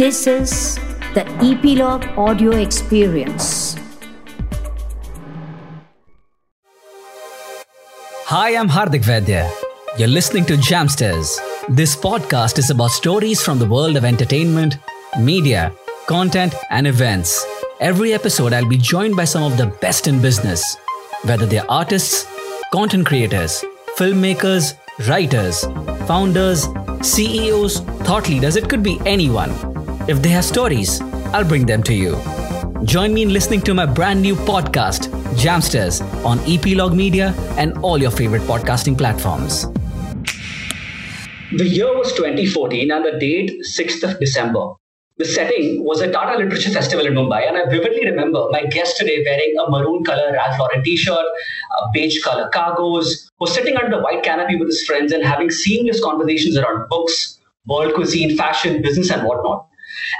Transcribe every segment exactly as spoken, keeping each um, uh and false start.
This is the Epilogue Audio Experience. Hi, I'm Hardik Vaidya. You're listening to Jamsters. This podcast is about stories from the world of entertainment, media, content, and events. Every episode, I'll be joined by some of the best in business, whether they're artists, content creators, filmmakers, writers, founders, C E Os, thought leaders, it could be anyone. If they have stories, I'll bring them to you. Join me in listening to my brand new podcast, Jamsters, on E P Log Media and all your favorite podcasting platforms. The year was twenty fourteen and the date sixth of December. The setting was a Tata Literature Festival in Mumbai, and I vividly remember my guest today wearing a maroon color Ralph Lauren t-shirt, a beige color cargos, was sitting under the white canopy with his friends and having seamless conversations around books, world cuisine, fashion, business and whatnot.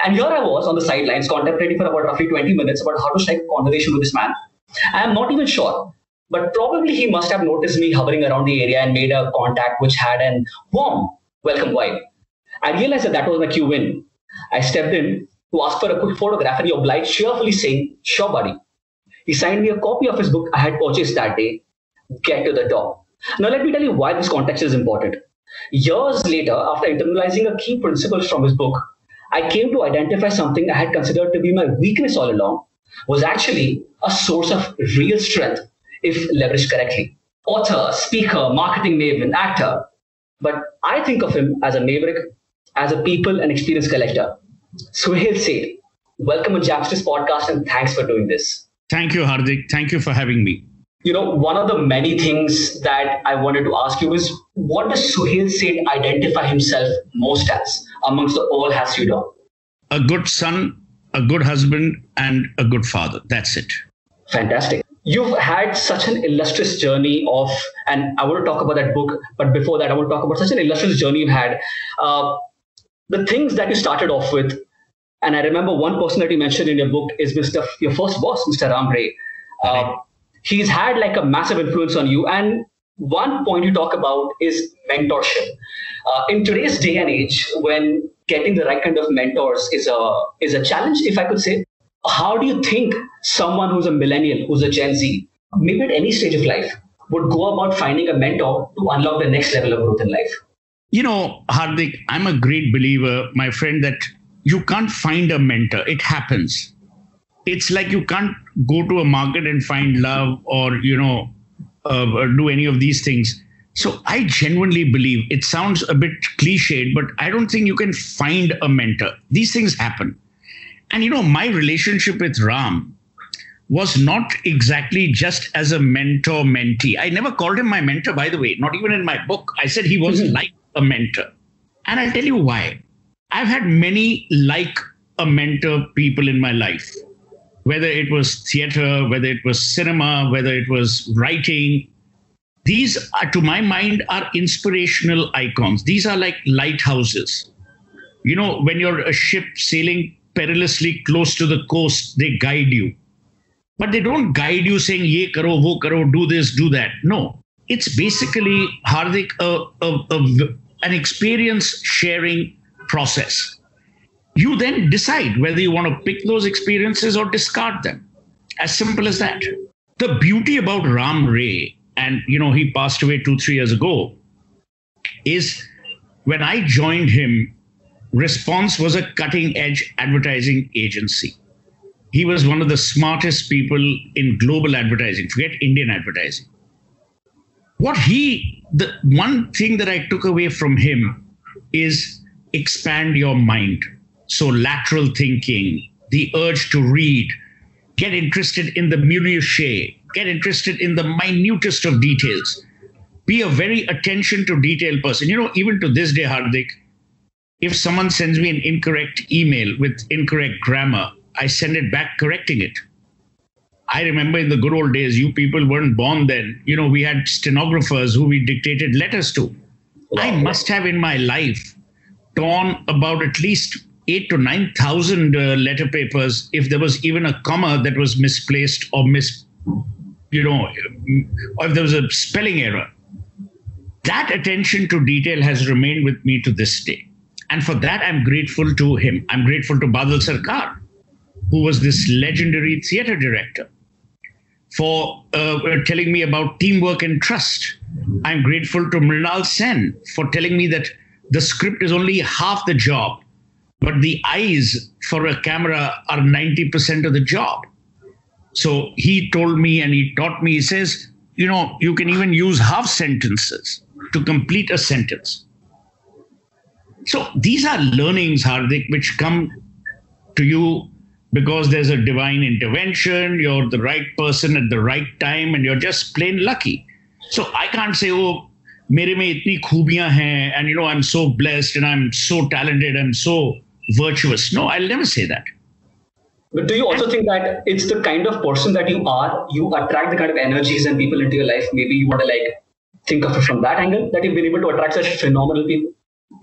And here I was on the sidelines contemplating for about roughly twenty minutes about how to strike a conversation with this man. I am not even sure, but probably he must have noticed me hovering around the area and made a contact which had an warm welcome vibe. I realized that that was my cue in. I stepped in to ask for a quick photograph and he obliged, cheerfully saying, "Sure, buddy." He signed me a copy of his book I had purchased that day, Get to the Top. Now let me tell you why this context is important. Years later, after internalizing a key principle from his book, I came to identify something I had considered to be my weakness all along was actually a source of real strength if leveraged correctly. Author, speaker, marketing maven, actor. But I think of him as a maverick, as a people and experience collector. Suhel Seth, welcome on Jamsters podcast and thanks for doing this. Thank you, Hardik. Thank you for having me. You know, one of the many things that I wanted to ask you is, what does Suhel Seth identify himself most as amongst the all has you done? A good son, a good husband and a good father. That's it. Fantastic. You've had such an illustrious journey of, and I want to talk about that book, but before that, I want to talk about such an illustrious journey you've had. Uh, The things that you started off with, and I remember one person that you mentioned in your book is Mister F- your first boss, Mister Rampray. Uh, he's had like a massive influence on you. And one point you talk about is mentorship. Uh, in today's day and age, when getting the right kind of mentors is a is a challenge, if I could say, how do you think someone who's a millennial, who's a Gen Z, maybe at any stage of life, would go about finding a mentor to unlock the next level of growth in life? You know, Hardik, I'm a great believer, my friend, that you can't find a mentor. It happens. It's like you can't go to a market and find love or, you know, uh, or do any of these things. So I genuinely believe, it sounds a bit cliched, but I don't think you can find a mentor. These things happen. And, you know, my relationship with Ram was not exactly just as a mentor-mentee. I never called him my mentor, by the way, not even in my book. I said he was mm-hmm. like a mentor. And I'll tell you why. I've had many like a mentor people in my life, whether it was theater, whether it was cinema, whether it was writing. These are, to my mind, are inspirational icons. These are like lighthouses. You know, when you're a ship sailing perilously close to the coast, they guide you. But they don't guide you saying, ye karo, wo karo, do this, do that. No, it's basically, Hardik, a, a, a, an experience sharing process. You then decide whether you want to pick those experiences or discard them. As simple as that. The beauty about Ram Ray, and you know, he passed away two, three years ago, is when I joined him, Response was a cutting edge advertising agency. He was one of the smartest people in global advertising, forget Indian advertising. What he, the one thing that I took away from him is expand your mind. So lateral thinking, the urge to read, get interested in the minutiae, get interested in the minutest of details, be a very attention to detail person. You know, even to this day, Hardik, if someone sends me an incorrect email with incorrect grammar, I send it back correcting it. I remember in the good old days, you people weren't born then. You know, we had stenographers who we dictated letters to. Wow. I must have in my life torn about at least eight to nine thousand uh, letter papers if there was even a comma that was misplaced or mis, you know, or if there was a spelling error. That attention to detail has remained with me to this day. And for that, I'm grateful to him. I'm grateful to Badal Sarkar, who was this legendary theater director, for uh, telling me about teamwork and trust. I'm grateful to Mrinal Sen for telling me that the script is only half the job, but the eyes for a camera are ninety percent of the job. So he told me and he taught me, he says, you know, you can even use half sentences to complete a sentence. So these are learnings, Hardik, which come to you because there's a divine intervention, you're the right person at the right time, and you're just plain lucky. So I can't say, oh, mere mein itni khoobiyan hain, and you know, I'm so blessed, and I'm so talented, I'm so virtuous. No, I'll never say that. But do you also think that it's the kind of person that you are, you attract the kind of energies and people into your life, maybe you want to like think of it from that angle, that you've been able to attract such phenomenal people?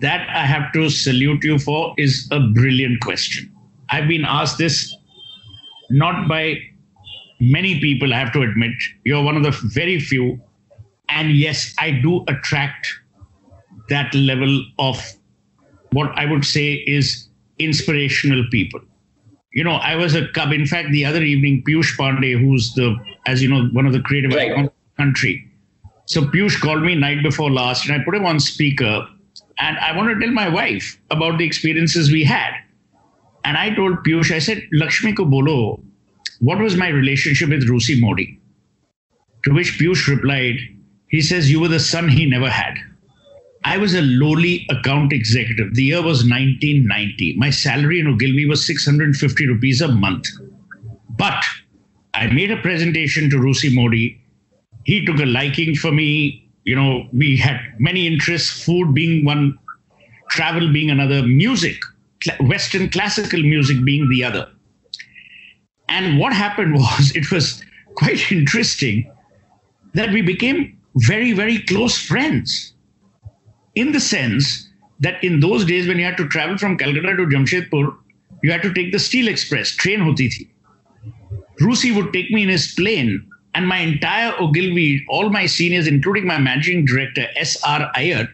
That I have to salute you for is a brilliant question. I've been asked this not by many people, I have to admit. You're one of the very few. And yes, I do attract that level of what I would say is inspirational people. You know, I was a cub. In fact, the other evening, Piyush Pandey, who's the, as you know, one of the creative right. icons of the country. So Piyush called me night before last and I put him on speaker. And I wanted to tell my wife about the experiences we had. And I told Piyush, I said, Lakshmi ko bolo, what was my relationship with Rusi Modi? To which Piyush replied, he says, you were the son he never had. I was a lowly account executive. The year was nineteen ninety. My salary in Ogilvy was six hundred fifty rupees a month. But I made a presentation to Rusi Modi. He took a liking for me. You know, we had many interests, food being one, travel being another, music, Western classical music being the other. And what happened was, it was quite interesting that we became very, very close friends, in the sense that in those days when you had to travel from Calcutta to Jamshedpur, you had to take the Steel Express, train hoti thi. Rusi would take me in his plane. And my entire Ogilvy, all my seniors, including my managing director, S R Iyer,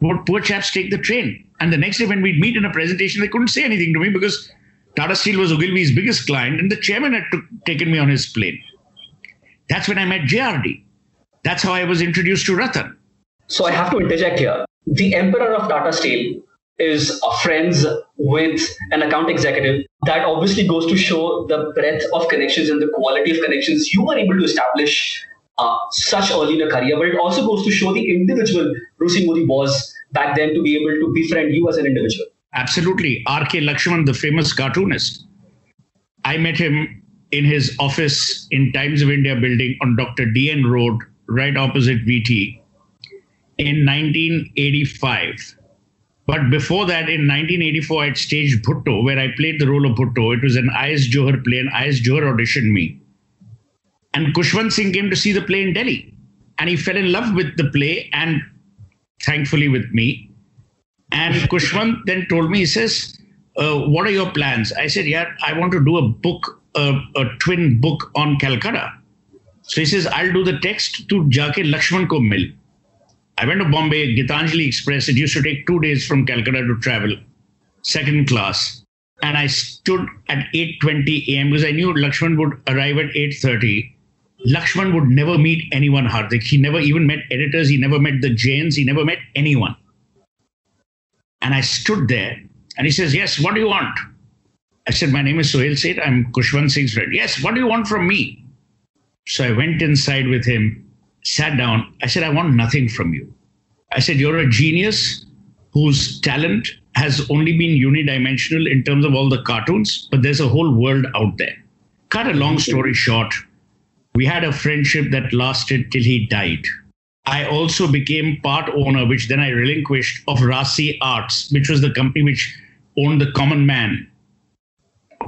would poor chaps take the train. And the next day when we'd meet in a presentation, they couldn't say anything to me because Tata Steel was Ogilvy's biggest client and the chairman had took, taken me on his plane. That's when I met J R D. That's how I was introduced to Ratan. So I have to interject here. The emperor of Tata Steel is friends with an account executive. That obviously goes to show the breadth of connections and the quality of connections you were able to establish uh, such early in your career. But it also goes to show the individual Rusi Modi was back then to be able to befriend you as an individual. Absolutely. R K. Lakshman, the famous cartoonist. I met him in his office in Times of India building on Doctor D N Road, right opposite V T, in nineteen eighty-five. But before that, in nineteen eighty-four, I'd staged Bhutto, where I played the role of Bhutto. It was an I S Johar play, and I S Johar auditioned me. And Kushwant Singh came to see the play in Delhi. And he fell in love with the play, and thankfully with me. And Kushwant then told me, he says, uh, what are your plans? I said, yeah, I want to do a book, uh, a twin book on Calcutta. So he says, I'll do the text to Jaake Lakshman ko mil. I went to Bombay, Gitanjali Express. It used to take two days from Calcutta to travel, second class. And I stood at eight twenty a m because I knew Lakshman would arrive at eight thirty. Lakshman would never meet anyone, Hardik. He never even met editors. He never met the Jains. He never met anyone. And I stood there and he says, yes, what do you want? I said, my name is Suhel Seth. I'm Kushwant Singh's friend. Yes, what do you want from me? So I went inside with him. Sat down. I said, I want nothing from you. I said, you're a genius whose talent has only been unidimensional in terms of all the cartoons, but there's a whole world out there. Cut a long story short, we had a friendship that lasted till he died. I also became part owner, which then I relinquished, of Rasi Arts, which was the company which owned The Common Man.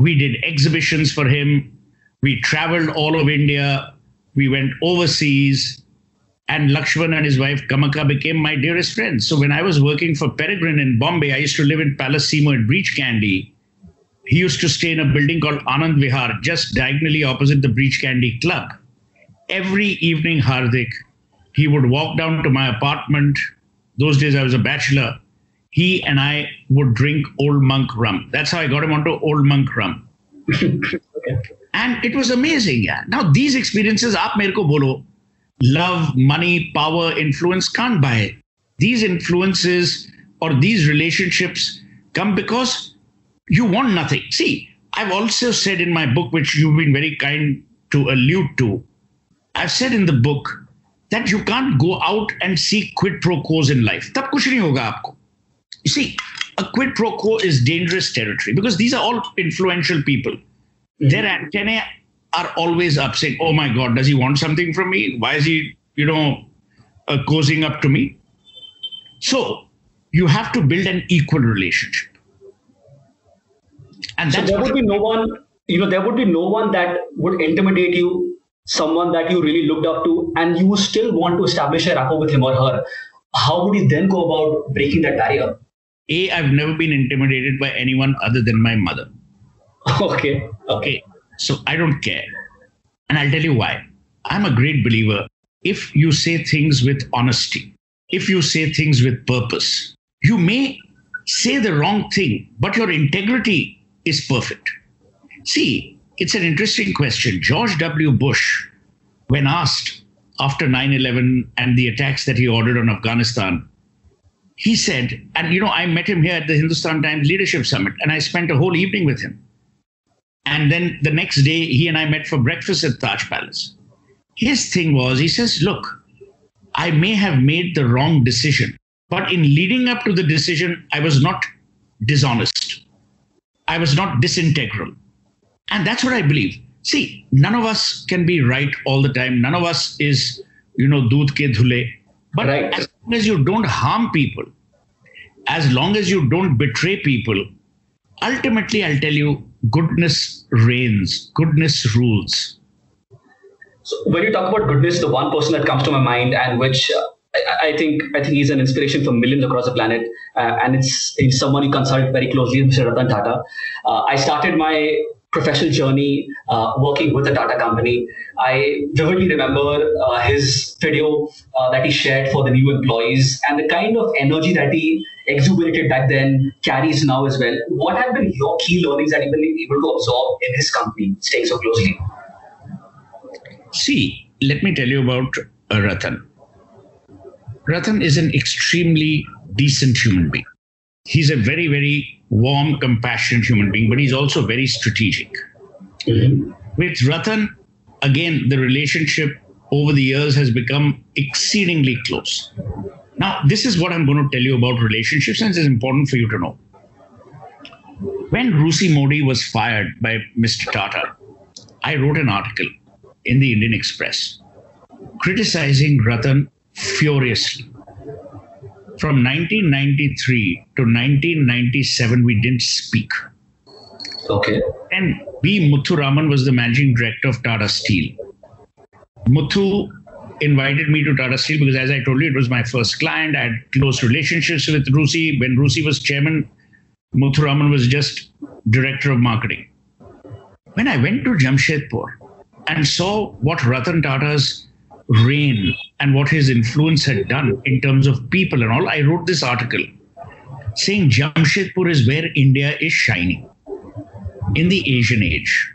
We did exhibitions for him. We traveled all over India. We went overseas. And Lakshman and his wife Kamaka became my dearest friends. So when I was working for Peregrine in Bombay, I used to live in Palace Seymour at Breach Candy. He used to stay in a building called Anand Vihar, just diagonally opposite the Breach Candy Club. Every evening, Hardik, he would walk down to my apartment. Those days I was a bachelor. he and I would drink Old Monk rum. That's how I got him onto Old Monk rum. And it was amazing. Yeah. Now, these experiences, aap mere ko bolo, love, money, power, influence can't buy it. These influences or these relationships come because you want nothing. See, I've also said in my book, which you've been very kind to allude to, I've said in the book that you can't go out and seek quid pro quos in life. Tab kuch nahi hoga aapko. You see, a quid pro quo is dangerous territory because these are all influential people. Mm-hmm. Their antennae are always up saying, oh my God, does he want something from me? Why is he, you know, uh, cozying up to me? So you have to build an equal relationship. And that's so there would be no one, you know, there would be no one that would intimidate you, someone that you really looked up to, and you still want to establish a rapport with him or her. How would you then go about breaking that barrier? A, I've never been intimidated by anyone other than my mother. Okay. Okay. So I don't care. And I'll tell you why. I'm a great believer. If you say things with honesty, if you say things with purpose, you may say the wrong thing, but your integrity is perfect. See, it's an interesting question. George W. Bush, when asked after nine eleven and the attacks that he ordered on Afghanistan, he said, and you know, I met him here at the Hindustan Times Leadership Summit, and I spent a whole evening with him. And then the next day, he and I met for breakfast at Taj Palace. His thing was, he says, look, I may have made the wrong decision, but in leading up to the decision, I was not dishonest. I was not disintegral. And that's what I believe. See, none of us can be right all the time. None of us is, you know, doodh ke dhule. But right. As long as you don't harm people, as long as you don't betray people, ultimately, I'll tell you, goodness reigns, goodness rules. So when you talk about goodness, the one person that comes to my mind and which uh, I, I think I think he's an inspiration for millions across the planet, uh, and it's, it's someone you consult very closely, Mister Ratan Tata. Uh, I started my professional journey uh, working with the Tata company. I vividly remember uh, his video uh, that he shared for the new employees, and the kind of energy that he exuberated back then carries now as well. What have been your key learnings that you've been able to absorb in his company, staying so closely? See, let me tell you about uh, Ratan. Ratan is an extremely decent human being. He's a very, very warm, compassionate human being, but he's also very strategic. Mm-hmm. With Ratan, again, the relationship over the years has become exceedingly close. Now, this is what I'm going to tell you about relationships, and it's important for you to know. When Rusi Modi was fired by Mister Tata, I wrote an article in the Indian Express criticizing Ratan furiously. From nineteen ninety-three to nineteen ninety-seven, we didn't speak. Okay. And B. Muthu Raman was the managing director of Tata Steel. Muthu invited me to Tata Steel because, as I told you, it was my first client. I had close relationships with Rusi. When Rusi was chairman, Muthu Raman was just director of marketing. When I went to Jamshedpur and saw what Ratan Tata's reign and what his influence had done in terms of people and all, I wrote this article saying Jamshedpur is where India is shining in the Asian age.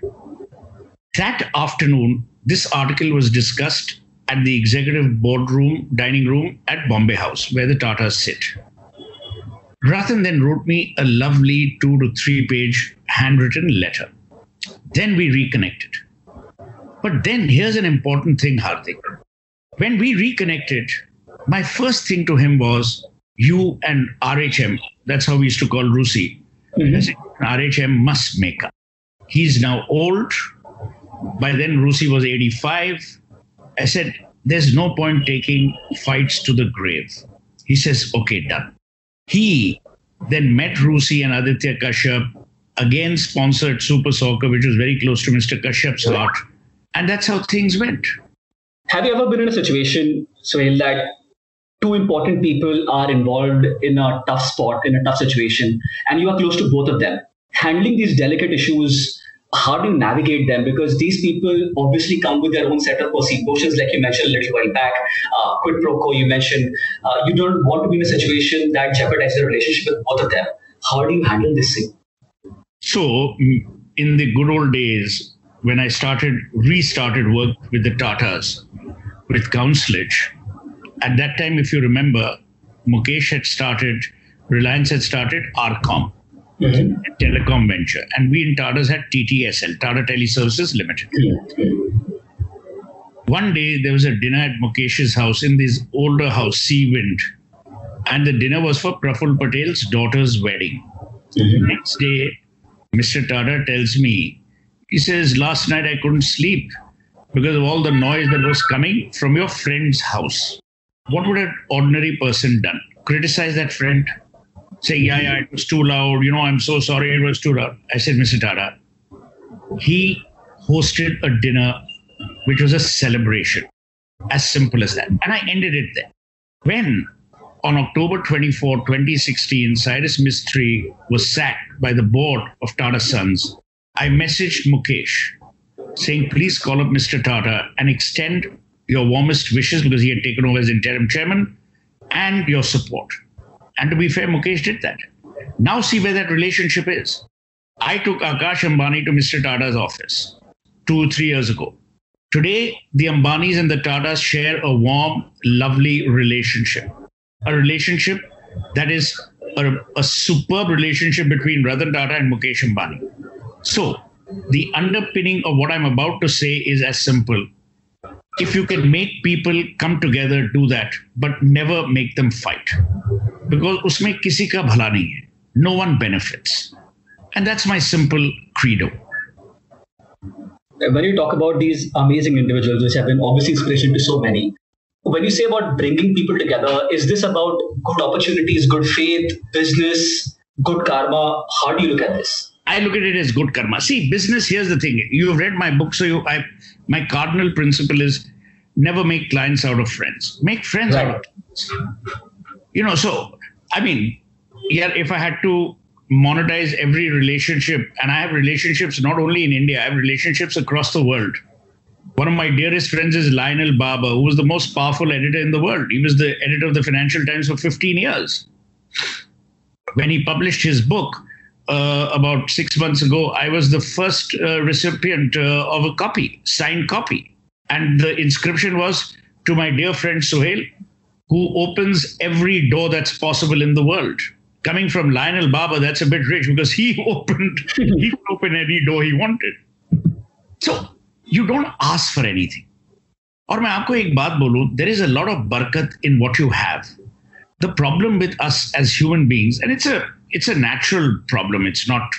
That afternoon, this article was discussed at the executive boardroom, dining room at Bombay House, where the Tatas sit. Ratan then wrote me a lovely two to three page handwritten letter. Then we reconnected. But then here's an important thing, Hardik. When we reconnected, my first thing to him was, you and R H M, that's how we used to call Rusi. Mm-hmm. R H M must make up. He's now old. By then, Rusi was eighty-five. I said, there's no point taking fights to the grave. He says, okay, done. He then met Rusi and Aditya Kashyap, again sponsored Super Soccer, which was very close to Mister Kashyap's heart. And that's how things went. Have you ever been in a situation, Suhail, that two important people are involved in a tough spot, in a tough situation, and you are close to both of them? Handling these delicate issues how do you navigate them? Because these people obviously come with their own set of emotions, like you mentioned a little while back, uh, quid pro quo, you mentioned, uh, you don't want to be in a situation that jeopardizes the relationship with both of them. How do you handle this thing? So in the good old days, when I started, restarted work with the Tatas, with Counselage, at that time, if you remember, Mukesh had started, Reliance had started Arcom. Mm-hmm. Telecom venture, and we in Tatas had T T S L, Tata Teleservices Limited. Mm-hmm. One day there was a dinner at Mukesh's house in this older house, Sea Wind, and the dinner was for Praful Patel's daughter's wedding. Mm-hmm. Next day, Mister Tata tells me, he says, last night I couldn't sleep because of all the noise that was coming from your friend's house. What would an ordinary person done? Criticize that friend? Say, yeah, yeah, it was too loud. You know, I'm so sorry, it was too loud. I said, Mister Tata, he hosted a dinner which was a celebration, as simple as that. And I ended it there. When on October twenty-fourth, twenty sixteen, Cyrus Mistry was sacked by the board of Tata Sons, I messaged Mukesh saying, please call up Mister Tata and extend your warmest wishes, because he had taken over as interim chairman, and your support. And to be fair, Mukesh did that. Now see where that relationship is. I took Akash Ambani to Mister Tata's office two, three years ago. Today, the Ambanis and the Tatas share a warm, lovely relationship. A relationship that is a, a superb relationship between Ratan Tata and Mukesh Ambani. So the underpinning of what I'm about to say is as simple. If you can make people come together, do that, but never make them fight. Because usme kisi ka bhala nahi hai. No one benefits. And that's my simple credo. When you talk about these amazing individuals, which have been obviously inspiration to so many, when you say about bringing people together, is this about good opportunities, good faith, business, good karma? How do you look at this? I look at it as good karma. See, business, here's the thing. You've read my book, so you, I, my cardinal principle is never make clients out of friends. Make friends right. out of clients. You know, so, I mean, yeah, if I had to monetize every relationship, and I have relationships not only in India, I have relationships across the world. One of my dearest friends is Lionel Barber, who was the most powerful editor in the world. He was the editor of the Financial Times for fifteen years. When he published his book, Uh, about six months ago, I was the first uh, recipient uh, of a copy, signed copy. And the inscription was, to my dear friend Suhel, who opens every door that's possible in the world. Coming from Lionel Barber, that's a bit rich, because he opened, he could open any door he wanted. So you don't ask for anything. Aur main aapko ek baat bolu, there is a lot of barkat in what you have. The problem with us as human beings, and it's a It's a natural problem, it's not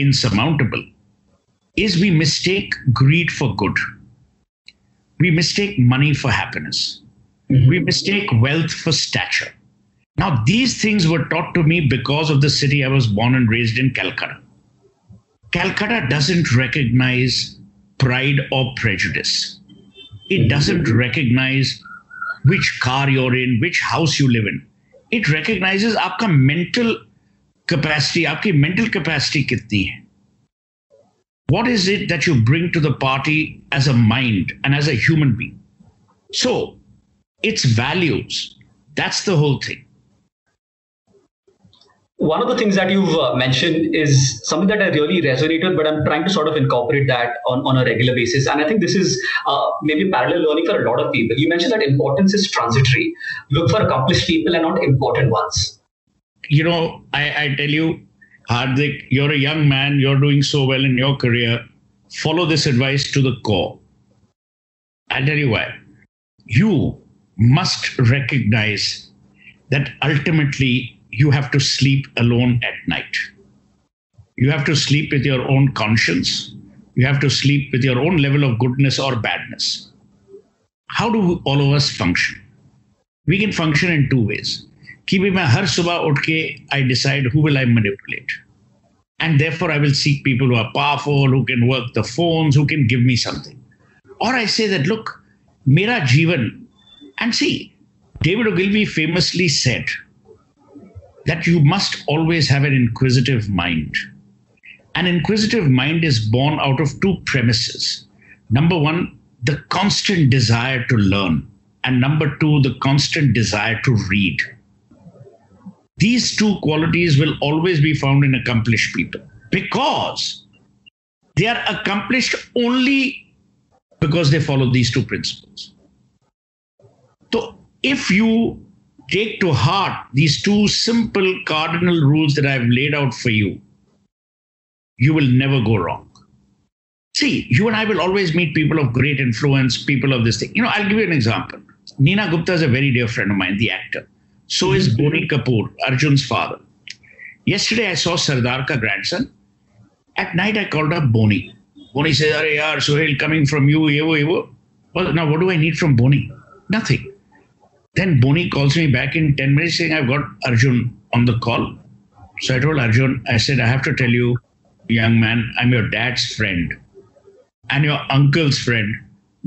insurmountable, is we mistake greed for good. We mistake money for happiness. Mm-hmm. We mistake wealth for stature. Now, these things were taught to me because of the city I was born and raised in, Calcutta. Calcutta doesn't recognize pride or prejudice. It doesn't recognize which car you're in, which house you live in. It recognizes aapka mental capacity, aapki mental capacity kitni hai. What is it that you bring to the party as a mind and as a human being? So it's values. That's the whole thing. One of the things that you've uh, mentioned is something that I really resonate with, but I'm trying to sort of incorporate that on, on a regular basis. And I think this is uh, maybe parallel learning for a lot of people. You mentioned that importance is transitory. Look for accomplished people and not important ones. You know, I, I tell you, Hardik, you're a young man, you're doing so well in your career. Follow this advice to the core. I'll tell you why. You must recognize that ultimately you have to sleep alone at night. You have to sleep with your own conscience. You have to sleep with your own level of goodness or badness. How do all of us function? We can function in two ways. Ki bhi main har subah uth ke, I decide who will I manipulate. And therefore, I will seek people who are powerful, who can work the phones, who can give me something. Or I say that, look, mera jeevan. And see, David Ogilvy famously said that you must always have an inquisitive mind. An inquisitive mind is born out of two premises. Number one, the constant desire to learn. And number two, the constant desire to read. These two qualities will always be found in accomplished people because they are accomplished only because they follow these two principles. So if you take to heart these two simple cardinal rules that I've laid out for you, you will never go wrong. See, you and I will always meet people of great influence, people of this thing. You know, I'll give you an example. Nina Gupta is a very dear friend of mine, the actor. So is Boni Kapoor, Arjun's father. Yesterday, I saw Sardar ka grandson. At night, I called up Boni. Boni says, "Arey yaar, Suhail, coming from you, evo, evo." Well, now what do I need from Boni? Nothing. Then Boni calls me back in ten minutes saying, "I've got Arjun on the call." So I told Arjun, I said, "I have to tell you, young man, I'm your dad's friend and your uncle's friend,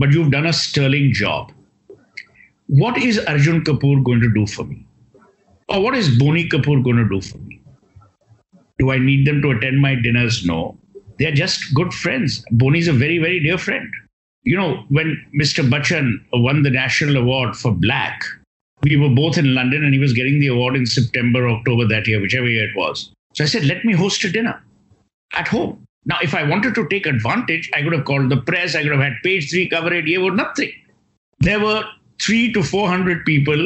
but you've done a sterling job. What is Arjun Kapoor going to do for me? Or what is Boni Kapoor going to do for me? Do I need them to attend my dinners? No. They're just good friends. Boni's a very, very dear friend. You know, when Mister Bachchan won the National Award for Black, we were both in London and he was getting the award in September, October that year, whichever year it was. So I said, let me host a dinner at home. Now, if I wanted to take advantage, I could have called the press. I could have had page three cover it. It was nothing. There were three to four hundred people,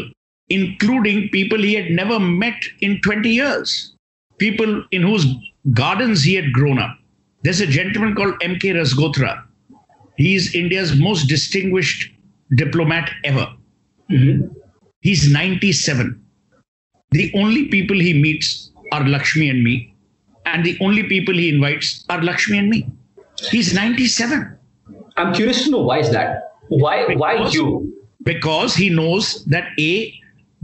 including people he had never met in twenty years, people in whose gardens he had grown up. There's a gentleman called M K Rasgotra. He is India's most distinguished diplomat ever. Mm-hmm. He's ninety-seven. The only people he meets are Lakshmi and me. And the only people he invites are Lakshmi and me. He's ninety-seven. I'm curious to know, why is that? Why, because, why you? Because he knows that A,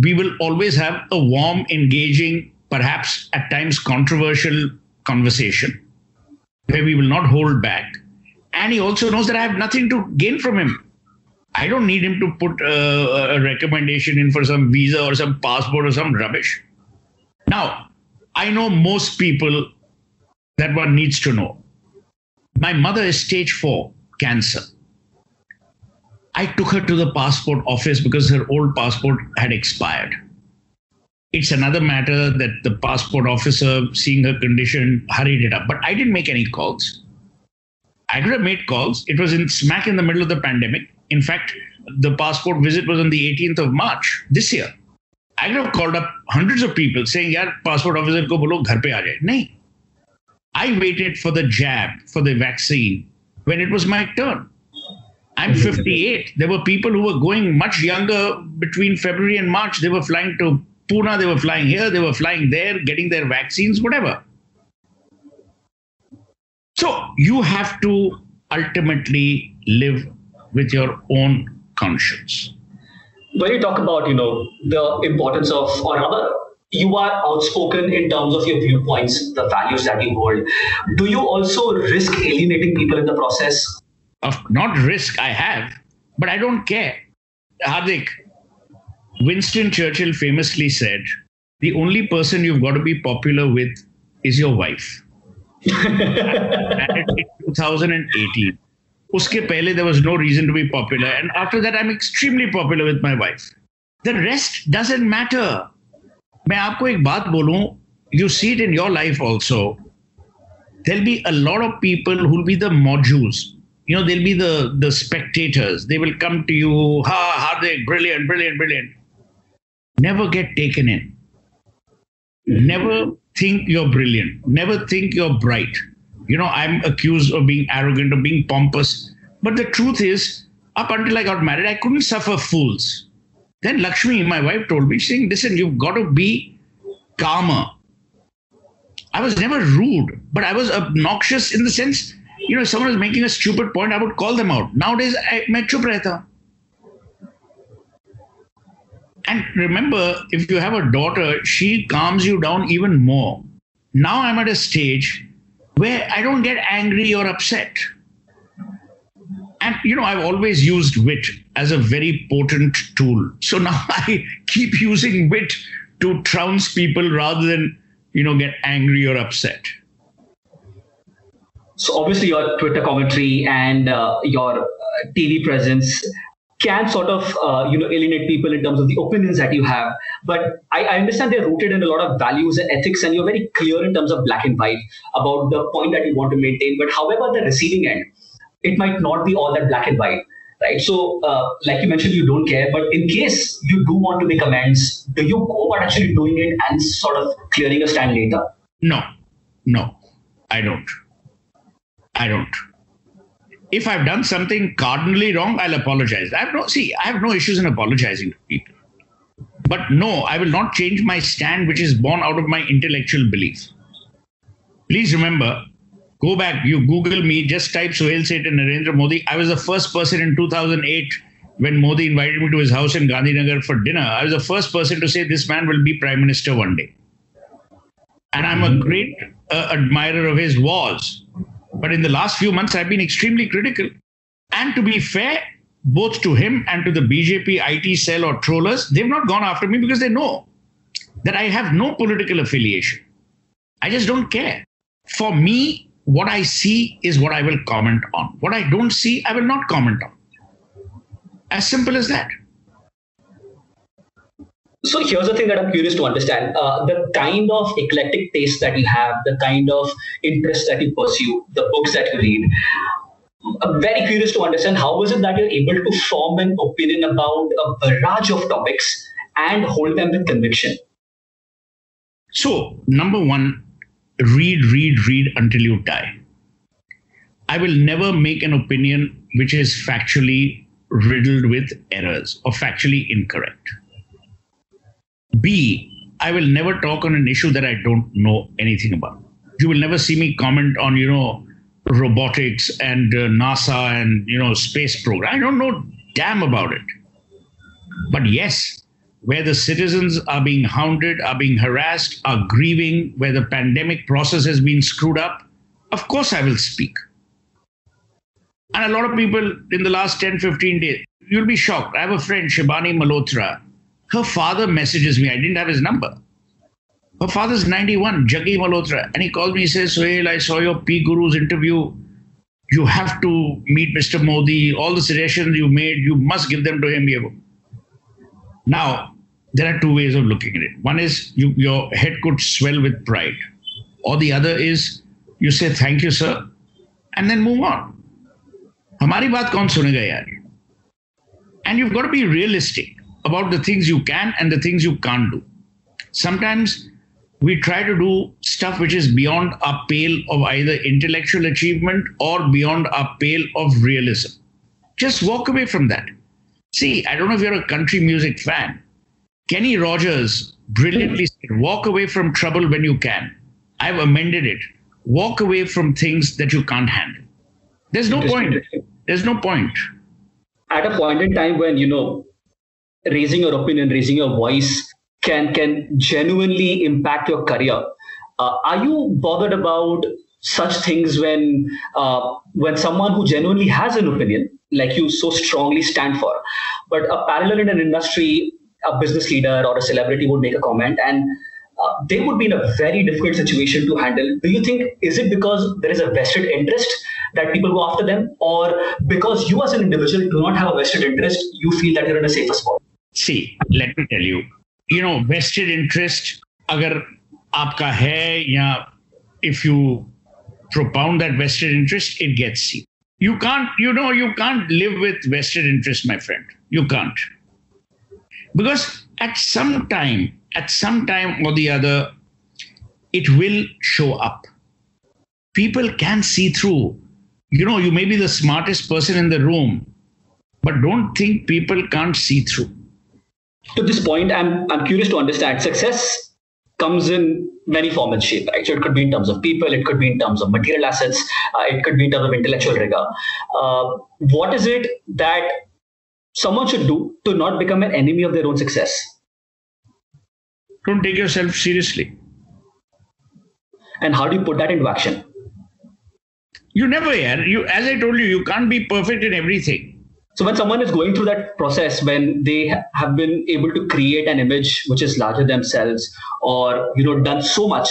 we will always have a warm, engaging, perhaps at times controversial conversation where we will not hold back. And he also knows that I have nothing to gain from him. I don't need him to put uh, a recommendation in for some visa or some passport or some rubbish. Now, I know most people that one needs to know. My mother is stage four cancer. I took her to the passport office because her old passport had expired. It's another matter that the passport officer, seeing her condition, hurried it up. But I didn't make any calls. I could have made calls. It was in smack in the middle of the pandemic. In fact, the passport visit was on the eighteenth of March this year. I could have called up hundreds of people saying, "Yaar, passport officer ko bolo ghar pe aa jaye." Nahin. I waited for the jab, for the vaccine, when it was my turn. I'm fifty-eight. There were people who were going much younger between February and March. They were flying to Pune. They were flying here. They were flying there, getting their vaccines, whatever. So you have to ultimately live with your own conscience. When you talk about, you know, the importance of, or rather, you are outspoken in terms of your viewpoints, the values that you hold. Do you also risk alienating people in the process? Of not risk, I have, but I don't care. Hardik, Winston Churchill famously said, the only person you've got to be popular with is your wife. In two thousand eighteen. Uske pehle, there was no reason to be popular. And after that, I'm extremely popular with my wife. The rest doesn't matter. Main aapko ek baat bolun, you see it in your life also. There'll be a lot of people who'll be the modules. You know, they'll be the, the spectators. They will come to you, ha, Hardik, brilliant, brilliant, brilliant. Never get taken in. Never think you're brilliant. Never think you're bright. You know, I'm accused of being arrogant, of being pompous. But the truth is, up until I got married, I couldn't suffer fools. Then Lakshmi, my wife, told me, saying, listen, you've got to be calmer. I was never rude, but I was obnoxious in the sense, you know, if someone was making a stupid point, I would call them out. Nowadays, I main chup rehta. And remember, if you have a daughter, she calms you down even more. Now I'm at a stage where I don't get angry or upset. And, you know, I've always used wit as a very potent tool. So now I keep using wit to trounce people rather than, you know, get angry or upset. So obviously your Twitter commentary and uh, your T V presence can sort of, uh, you know, alienate people in terms of the opinions that you have. But I, I understand they're rooted in a lot of values and ethics, and you're very clear in terms of black and white about the point that you want to maintain. But however, the receiving end, it might not be all that black and white, right? So uh, like you mentioned, you don't care, but in case you do want to make amends, do you go about actually doing it and sort of clearing your stand later? No, no, I don't. I don't. If I've done something cardinally wrong, I'll apologize. I have no, see, I have no issues in apologizing to people. But no, I will not change my stand, which is born out of my intellectual belief. Please remember, go back, you Google me, just type Suhel Seth and Narendra Modi. I was the first person in two thousand eight when Modi invited me to his house in Gandhinagar for dinner. I was the first person to say this man will be prime minister one day. And I'm a great uh, admirer of his was. But in the last few months, I've been extremely critical. And to be fair, both to him and to the B J P I T cell or trollers, they've not gone after me because they know that I have no political affiliation. I just don't care. For me, what I see is what I will comment on. What I don't see, I will not comment on. As simple as that. So here's the thing that I'm curious to understand. Uh, the kind of eclectic taste that you have, the kind of interests that you pursue, the books that you read, I'm very curious to understand how is it that you're able to form an opinion about a barrage of topics and hold them with conviction? So, number one, read, read, read until you die. I will never make an opinion which is factually riddled with errors or factually incorrect. B, I will never talk on an issue that I don't know anything about. You will never see me comment on, you know, robotics and uh, NASA and, you know, space program. I don't know damn about it. But yes, where the citizens are being hounded, are being harassed, are grieving, where the pandemic process has been screwed up, of course I will speak. And a lot of people in the last ten, fifteen days, you'll be shocked. I have a friend, Shibani Malhotra. Her father messages me. I didn't have his number. Her father's ninety-one, Jaggi Malhotra. And he calls me, he says, Suhel, I saw your P Guru's interview. You have to meet Mister Modi. All the suggestions you made, you must give them to him. Now, there are two ways of looking at it. One is you, your head could swell with pride. Or the other is you say, thank you, sir. And then move on. Hamari baat kaun sunega yaar? And you've got to be realistic about the things you can and the things you can't do. Sometimes we try to do stuff which is beyond our pale of either intellectual achievement or beyond our pale of realism. Just walk away from that. See, I don't know if you're a country music fan. Kenny Rogers brilliantly said, walk away from trouble when you can. I've amended it. Walk away from things that you can't handle. There's no point. There's no point. At a point in time when, you know, raising your opinion, raising your voice can can genuinely impact your career. Uh, are you bothered about such things when uh, when someone who genuinely has an opinion, like you so strongly stand for, but a parallel in an industry, a business leader or a celebrity would make a comment and uh, they would be in a very difficult situation to handle? Do you think, is it because there is a vested interest that people go after them, or because you as an individual do not have a vested interest, you feel that you're in a safer spot? See, let me tell you, you know, vested interest, agar aapka hai, ya if you propound that vested interest, it gets seen. You can't, you know, you can't live with vested interest, my friend. You can't. Because at some time, at some time or the other, it will show up. People can see through. You know, you may be the smartest person in the room, but don't think people can't see through. To this point, I'm I'm curious to understand. Success comes in many forms and shape, right? So it could be in terms of people, it could be in terms of material assets, uh, it could be in terms of intellectual rigor. Uh, what is it that someone should do to not become an enemy of their own success? Don't take yourself seriously. And how do you put that into action? You never hear. You, as I told you, you can't be perfect in everything. So when someone is going through that process, when they have been able to create an image which is larger themselves, or, you know, done so much,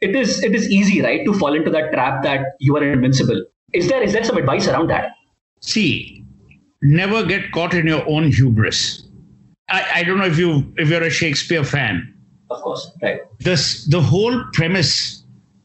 it is it is easy, right, to fall into that trap that you are invincible. Is there is there some advice around that? See, never get caught in your own hubris. I, I don't know if you if you're a Shakespeare fan. Of course, right. This the whole premise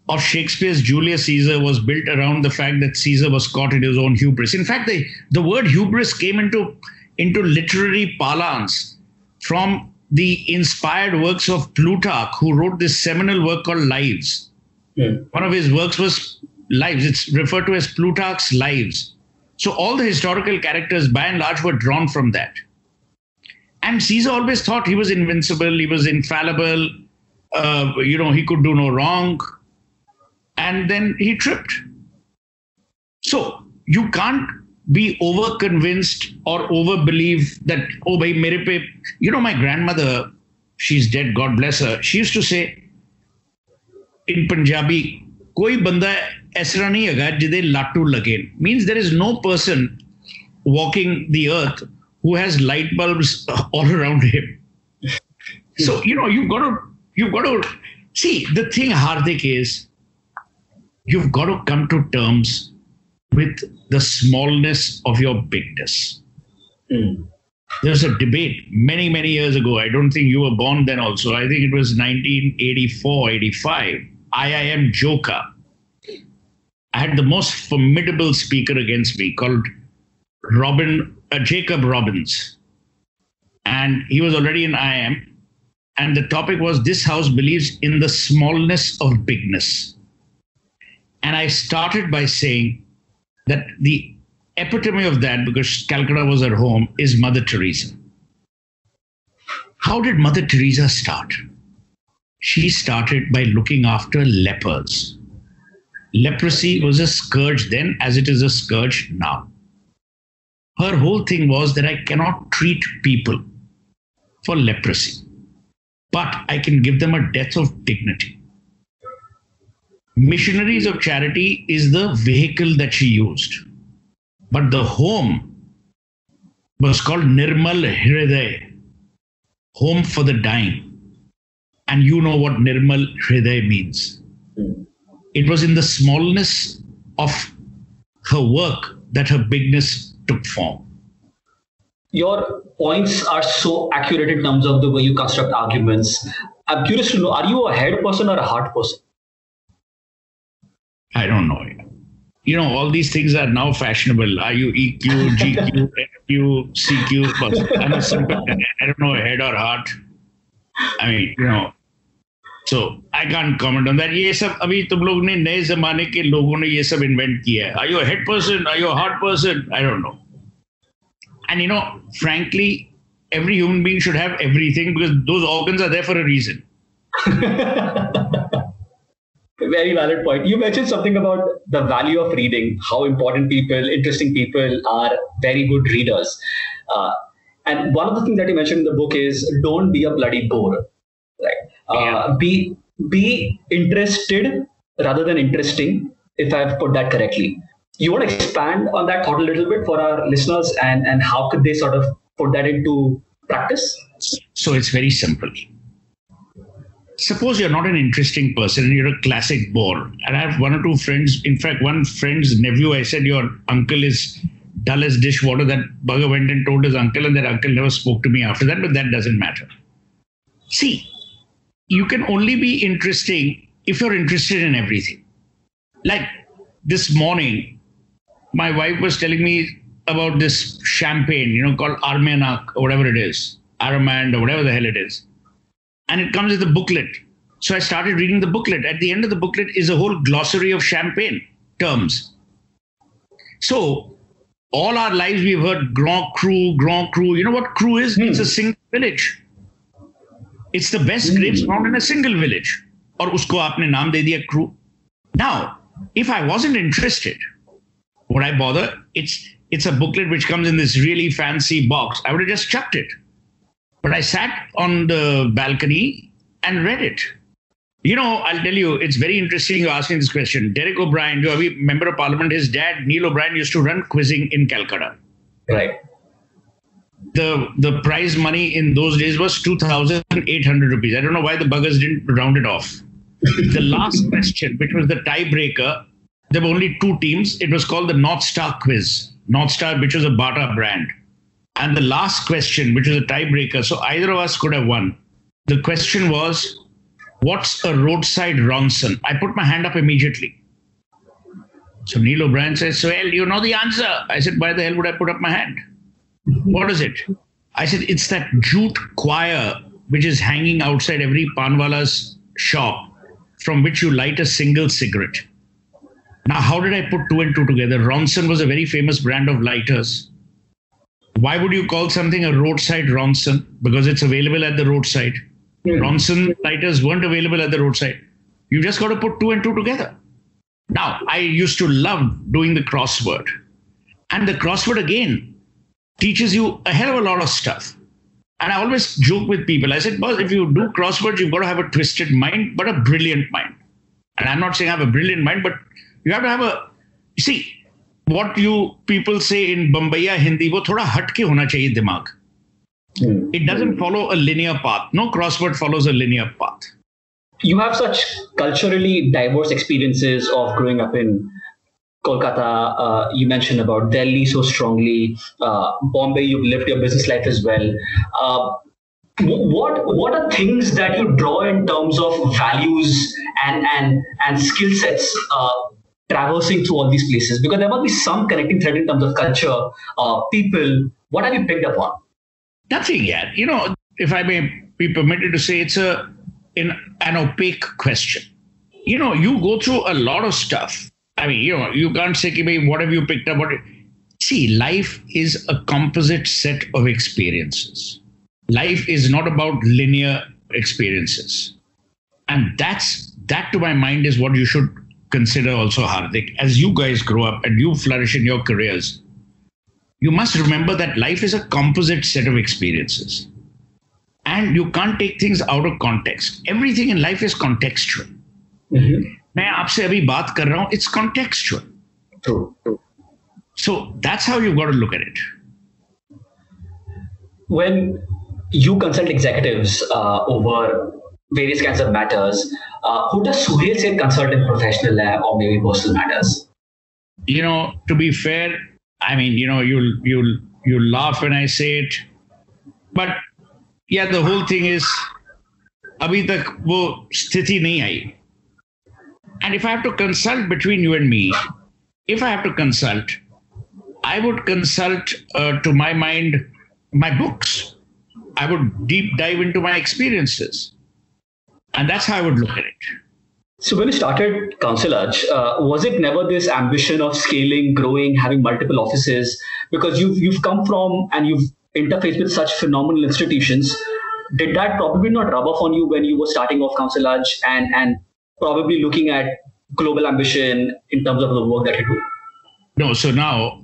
of Shakespeare's Julius Caesar was built around the fact that Caesar was caught in his own hubris. In fact, the the word hubris came into into literary parlance from the inspired works of Plutarch, who wrote this seminal work called Lives. Yeah. One of his works was Lives. It's referred to as Plutarch's Lives. So all the historical characters, by and large, were drawn from that. And Caesar always thought he was invincible. He was infallible. Uh, you know, he could do no wrong. And then he tripped. So you can't be overconvinced or overbelieve that, oh, bhai, mere pe, you know, my grandmother, she's dead, God bless her. She used to say in Punjabi, koi banda aisra nahi haga jide lattu lage. Means there is no person walking the earth who has light bulbs all around him. So, you know, you've got to, you've got to see the thing, Hardik, is you've got to come to terms with the smallness of your bigness. Mm. There's a debate many, many years ago. I don't think you were born then also. I think it was nineteen eighty-four, eighty-five. I I M Joka. I had the most formidable speaker against me called Robin, uh, Jacob Robbins. And he was already in I I M. And the topic was, this house believes in the smallness of bigness. And I started by saying that the epitome of that, because Calcutta was her home, is Mother Teresa. How did Mother Teresa start? She started by looking after lepers. Leprosy was a scourge then, as it is a scourge now. Her whole thing was that I cannot treat people for leprosy, but I can give them a death of dignity. Missionaries of Charity is the vehicle that she used. But the home was called Nirmal Hriday, home for the dying. And you know what Nirmal Hriday means. It was in the smallness of her work that her bigness took form. Your points are so accurate in terms of the way you construct arguments. I'm curious to know, are you a head person or a heart person? I don't know. You know, all these things are now fashionable. Are you E Q, G Q, F Q, C Q person? I'm a simple guy. I don't know, head or heart. I mean, you know, so I can't comment on that. Ye sab abhi tum log ne naye zamane ke logon ne ye sab invent kiya hai. Are you a head person? Are you a heart person? I don't know. And you know, frankly, every human being should have everything because those organs are there for a reason. Very valid point. You mentioned something about the value of reading, how important people, interesting people are very good readers. Uh, and one of the things that you mentioned in the book is don't be a bloody bore. Right? Uh, yeah. Be be interested rather than interesting, if I've put that correctly. You want to expand on that thought a little bit for our listeners and, and how could they sort of put that into practice? So it's very simple. Suppose you're not an interesting person and you're a classic bore. And I have one or two friends. In fact, one friend's nephew, I said, your uncle is dull as dishwater. That bugger went and told his uncle and that uncle never spoke to me after that. But that doesn't matter. See, you can only be interesting if you're interested in everything. Like this morning, my wife was telling me about this champagne, you know, called Armagnac or whatever it is, Armand or whatever the hell it is. And it comes with a booklet. So I started reading the booklet. At the end of the booklet is a whole glossary of champagne terms. So all our lives we've heard Grand Cru, Grand Cru. You know what Cru is? Hmm. It's a single village. It's the best hmm. grapes found in a single village. Aur usko aapne naam de diya Cru. Now, if I wasn't interested, would I bother? It's, it's a booklet which comes in this really fancy box. I would have just chucked it. But I sat on the balcony and read it. You know, I'll tell you, it's very interesting you're asking this question. Derek O'Brien, who is a member of parliament, his dad, Neil O'Brien, used to run quizzing in Calcutta. Right. The the prize money in those days was two thousand eight hundred rupees. I don't know why the buggers didn't round it off. the last question, which was the tiebreaker, there were only two teams. It was called the North Star Quiz. North Star, which was a Bata brand. And the last question, which was a tiebreaker, so either of us could have won. The question was, what's a roadside ronson? I put my hand up immediately. So Neil O'Brien says, well, you know the answer. I said, why the hell would I put up my hand? What is it? I said, it's that jute choir which is hanging outside every Panwala's shop from which you light a single cigarette. Now, how did I put two and two together? Ronson was a very famous brand of lighters. Why would you call something a roadside ronson? Because it's available at the roadside. Yeah. Ronson lighters weren't available at the roadside. You just got to put two and two together. Now, I used to love doing the crossword. And the crossword, again, teaches you a hell of a lot of stuff. And I always joke with people. I said, boss, if you do crosswords, you've got to have a twisted mind, but a brilliant mind. And I'm not saying I have a brilliant mind, but you have to have a... You see, what you people say in Bombaya Hindi, wo thoda hatke hona chahiye dimag. It doesn't follow a linear path. No crossword follows a linear path. You have such culturally diverse experiences of growing up in Kolkata. Uh, you mentioned about Delhi so strongly. Uh, Bombay, you've lived your business life as well. Uh, what what are things that you draw in terms of values and and and skill sets uh, traversing through all these places? Because there must be some connecting thread in terms of culture, uh, people. What have you picked up on? Nothing yet. You know, if I may be permitted to say, it's a in an opaque question. You know, you go through a lot of stuff. I mean, you know, you can't say, what have you picked up? What... See, life is a composite set of experiences. Life is not about linear experiences. And that's that, to my mind, is what you should consider also, Hardik. As you guys grow up and you flourish in your careers, you must remember that life is a composite set of experiences. And you can't take things out of context. Everything in life is contextual. Mm-hmm. I'm talking to you now, it's contextual. True, true. So that's how you've got to look at it. When you consult executives uh, over various kinds of matters, uh, who does Suhel Seth consult in professional or maybe personal matters? You know, to be fair, I mean, you know, you'll you'll you'll laugh when I say it, but yeah, the whole thing is, abhi tak wo sthiti nahi aayi. And if I have to consult between you and me, if I have to consult, I would consult, uh, to my mind, my books. I would deep dive into my experiences. And that's how I would look at it. So when you started Council Arch, uh, was it never this ambition of scaling, growing, having multiple offices? Because you've, you've come from and you've interfaced with such phenomenal institutions. Did that probably not rub off on you when you were starting off Council Arch and, and probably looking at global ambition in terms of the work that you do? No, so now,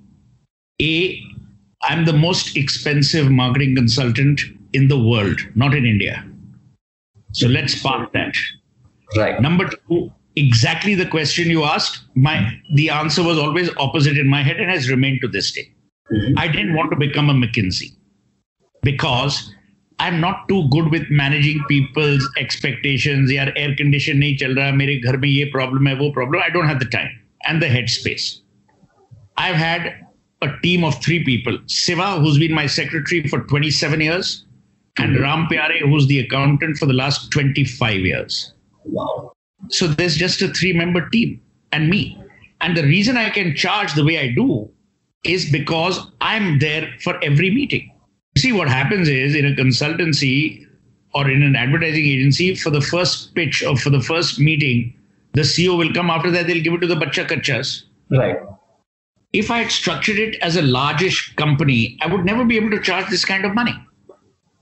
A, I'm the most expensive marketing consultant in the world, not in India. So let's park that. Right. Number two, exactly the question you asked, my the answer was always opposite in my head and has remained to this day. Mm-hmm. I didn't want to become a McKinsey because I'm not too good with managing people's expectations. Yaar, air condition nahi chal raha, mere ghar mein ye problem hai, wo problem. I don't have the time and the headspace. I've had a team of three people. Siva, who's been my secretary for twenty-seven years, and mm-hmm. Ram Pyare, who's the accountant for the last twenty-five years. Wow. So there's just a three-member team and me. And the reason I can charge the way I do is because I'm there for every meeting. See, what happens is in a consultancy or in an advertising agency, for the first pitch or for the first meeting, the C E O will come. After that, they'll give it to the bacha kachas. Right. If I had structured it as a largish company, I would never be able to charge this kind of money.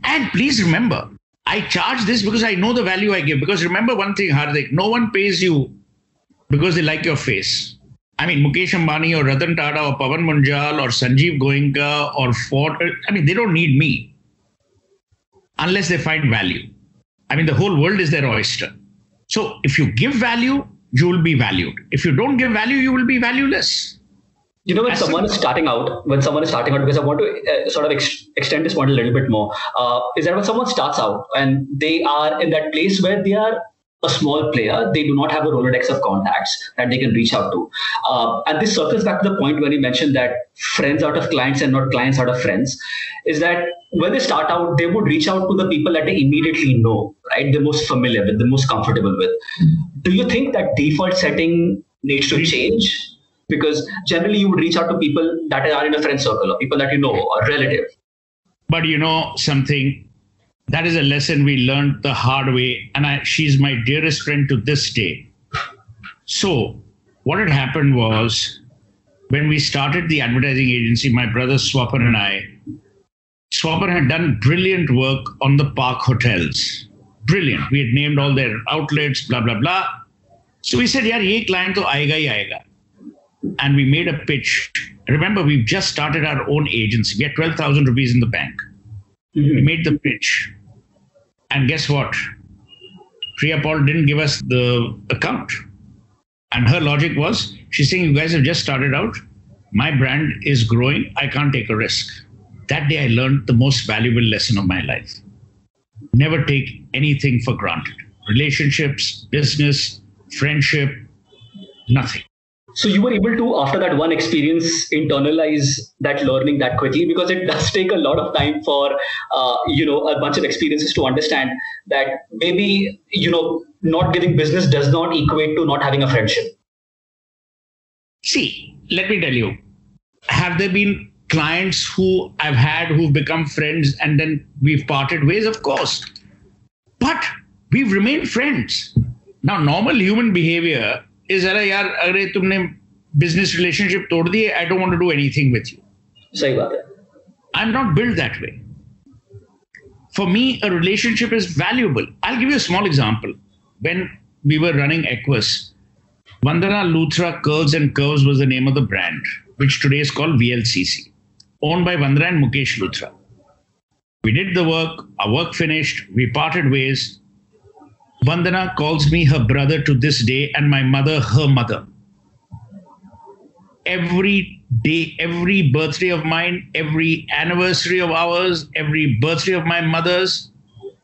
And please remember, I charge this because I know the value I give. Because remember one thing, Hardik, no one pays you because they like your face. I mean, Mukesh Ambani or Ratan Tata or Pavan Munjal or Sanjeev Goenka or Ford, I mean, they don't need me unless they find value. I mean, the whole world is their oyster. So if you give value, you will be valued. If you don't give value, you will be valueless. You know, when As someone a, is starting out, when someone is starting out, because I want to uh, sort of ex- extend this point a little bit more, uh, is that when someone starts out and they are in that place where they are a small player, they do not have a Rolodex of contacts that they can reach out to. Uh, and this circles back to the point when you mentioned that friends out of clients and not clients out of friends, is that when they start out, they would reach out to the people that they immediately know, right? They're most familiar with, they're most comfortable with. Mm-hmm. Do you think that default setting needs to change? Because generally you would reach out to people that are in a friend circle or people that you know or relative. But you know something, that is a lesson we learned the hard way. And I, she's my dearest friend to this day. So what had happened was, when we started the advertising agency, my brother Swapan and I, Swapan had done brilliant work on the Park Hotels. Brilliant. We had named all their outlets, blah, blah, blah. So we said, yaar, ye client to aega hi aega. And we made a pitch. Remember, we've just started our own agency. We had twelve thousand rupees in the bank. Mm-hmm. We made the pitch. And guess what? Priya Paul didn't give us the account. And her logic was, she's saying, you guys have just started out. My brand is growing. I can't take a risk. That day I learned the most valuable lesson of my life. Never take anything for granted. Relationships, business, friendship, nothing. So you were able to, after that one experience, internalize that learning that quickly, because it does take a lot of time for, uh, you know, a bunch of experiences to understand that maybe, you know, not giving business does not equate to not having a friendship. See, let me tell you, have there been clients who I've had who've become friends and then we've parted ways? Of course, but we've remained friends. Now, normal human behavior is that, yaar, agre tumne business relationship tod di, I don't want to do anything with you. Sahi baat hai. I'm not built that way. For me, a relationship is valuable. I'll give you a small example. When we were running Equus, Vandana Luthra Curls and Curves was the name of the brand, which today is called V L C C, owned by Vandana and Mukesh Luthra. We did the work, our work finished, we parted ways. Vandana calls me her brother to this day, and my mother, her mother. Every day, every birthday of mine, every anniversary of ours, every birthday of my mother's,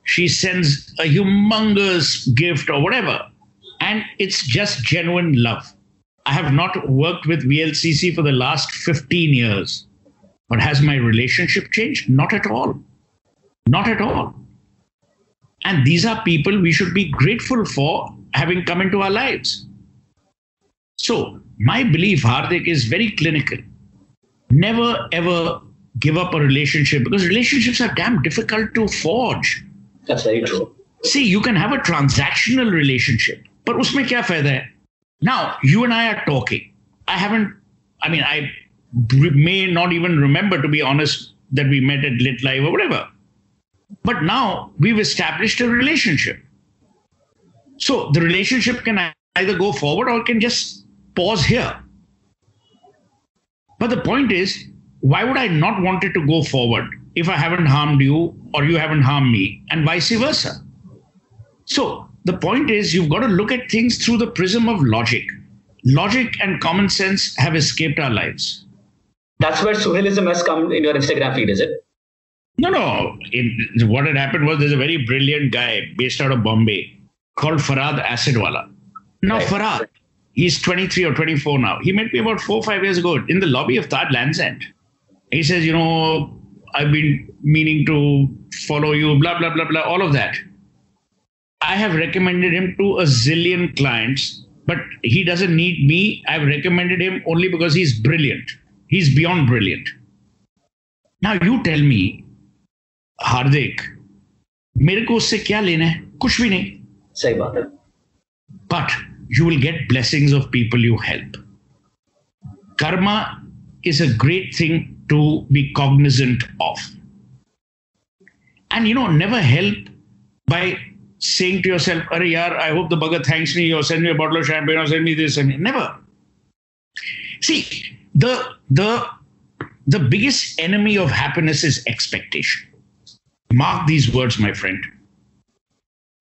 she sends a humongous gift or whatever. And it's just genuine love. I have not worked with V L C C for the last fifteen years. But has my relationship changed? Not at all. Not at all. And these are people we should be grateful for having come into our lives. So my belief, Hardik, is very clinical. Never ever give up a relationship, because relationships are damn difficult to forge. That's very true. See, you can have a transactional relationship, but usme kya fayda hai? Now, you and I are talking. I haven't, I mean, I may not even remember, to be honest, that we met at Lit Live or whatever. But now we've established a relationship. So the relationship can either go forward or it can just pause here. But the point is, why would I not want it to go forward if I haven't harmed you or you haven't harmed me, and vice versa? So the point is, you've got to look at things through the prism of logic. Logic and common sense have escaped our lives. That's where Suhelism has come in your Instagram feed, is it? No, no. It, what had happened was, there's a very brilliant guy based out of Bombay called Farhad Acidwala. Now, right. Farhad, he's twenty-three or twenty-four now. He met me about four or five years ago in the lobby of Taj Lands End. He says, you know, I've been meaning to follow you, blah, blah, blah, blah, all of that. I have recommended him to a zillion clients, but he doesn't need me. I've recommended him only because he's brilliant. He's beyond brilliant. Now, you tell me, Hardik, mere ko usse kya lena hai? Kuch bhi nahi. Sahi baat hai. But you will get blessings of people you help. Karma is a great thing to be cognizant of. And you know, never help by saying to yourself, "Arey yaar, I hope the bugger thanks me, or send me a bottle of champagne, or send me this." And never. See, the the the biggest enemy of happiness is expectation. Mark these words, my friend.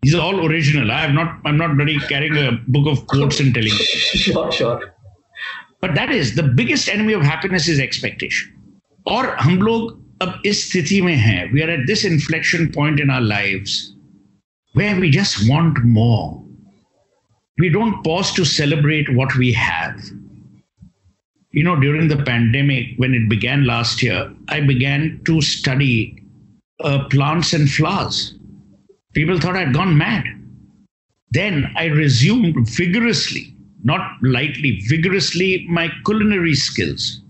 These are all original. I have not, I'm not bloody carrying a book of quotes and telling you. Sure, sure. But that is, the biggest enemy of happiness is expectation. Aur hum log ab is sthiti mein hai. We are at this inflection point in our lives where we just want more. we don't pause to celebrate what we have. You know, during the pandemic, when it began last year, I began to study uh, plants and flowers. People thought I'd gone mad. Then I resumed vigorously, not lightly, vigorously my culinary skills.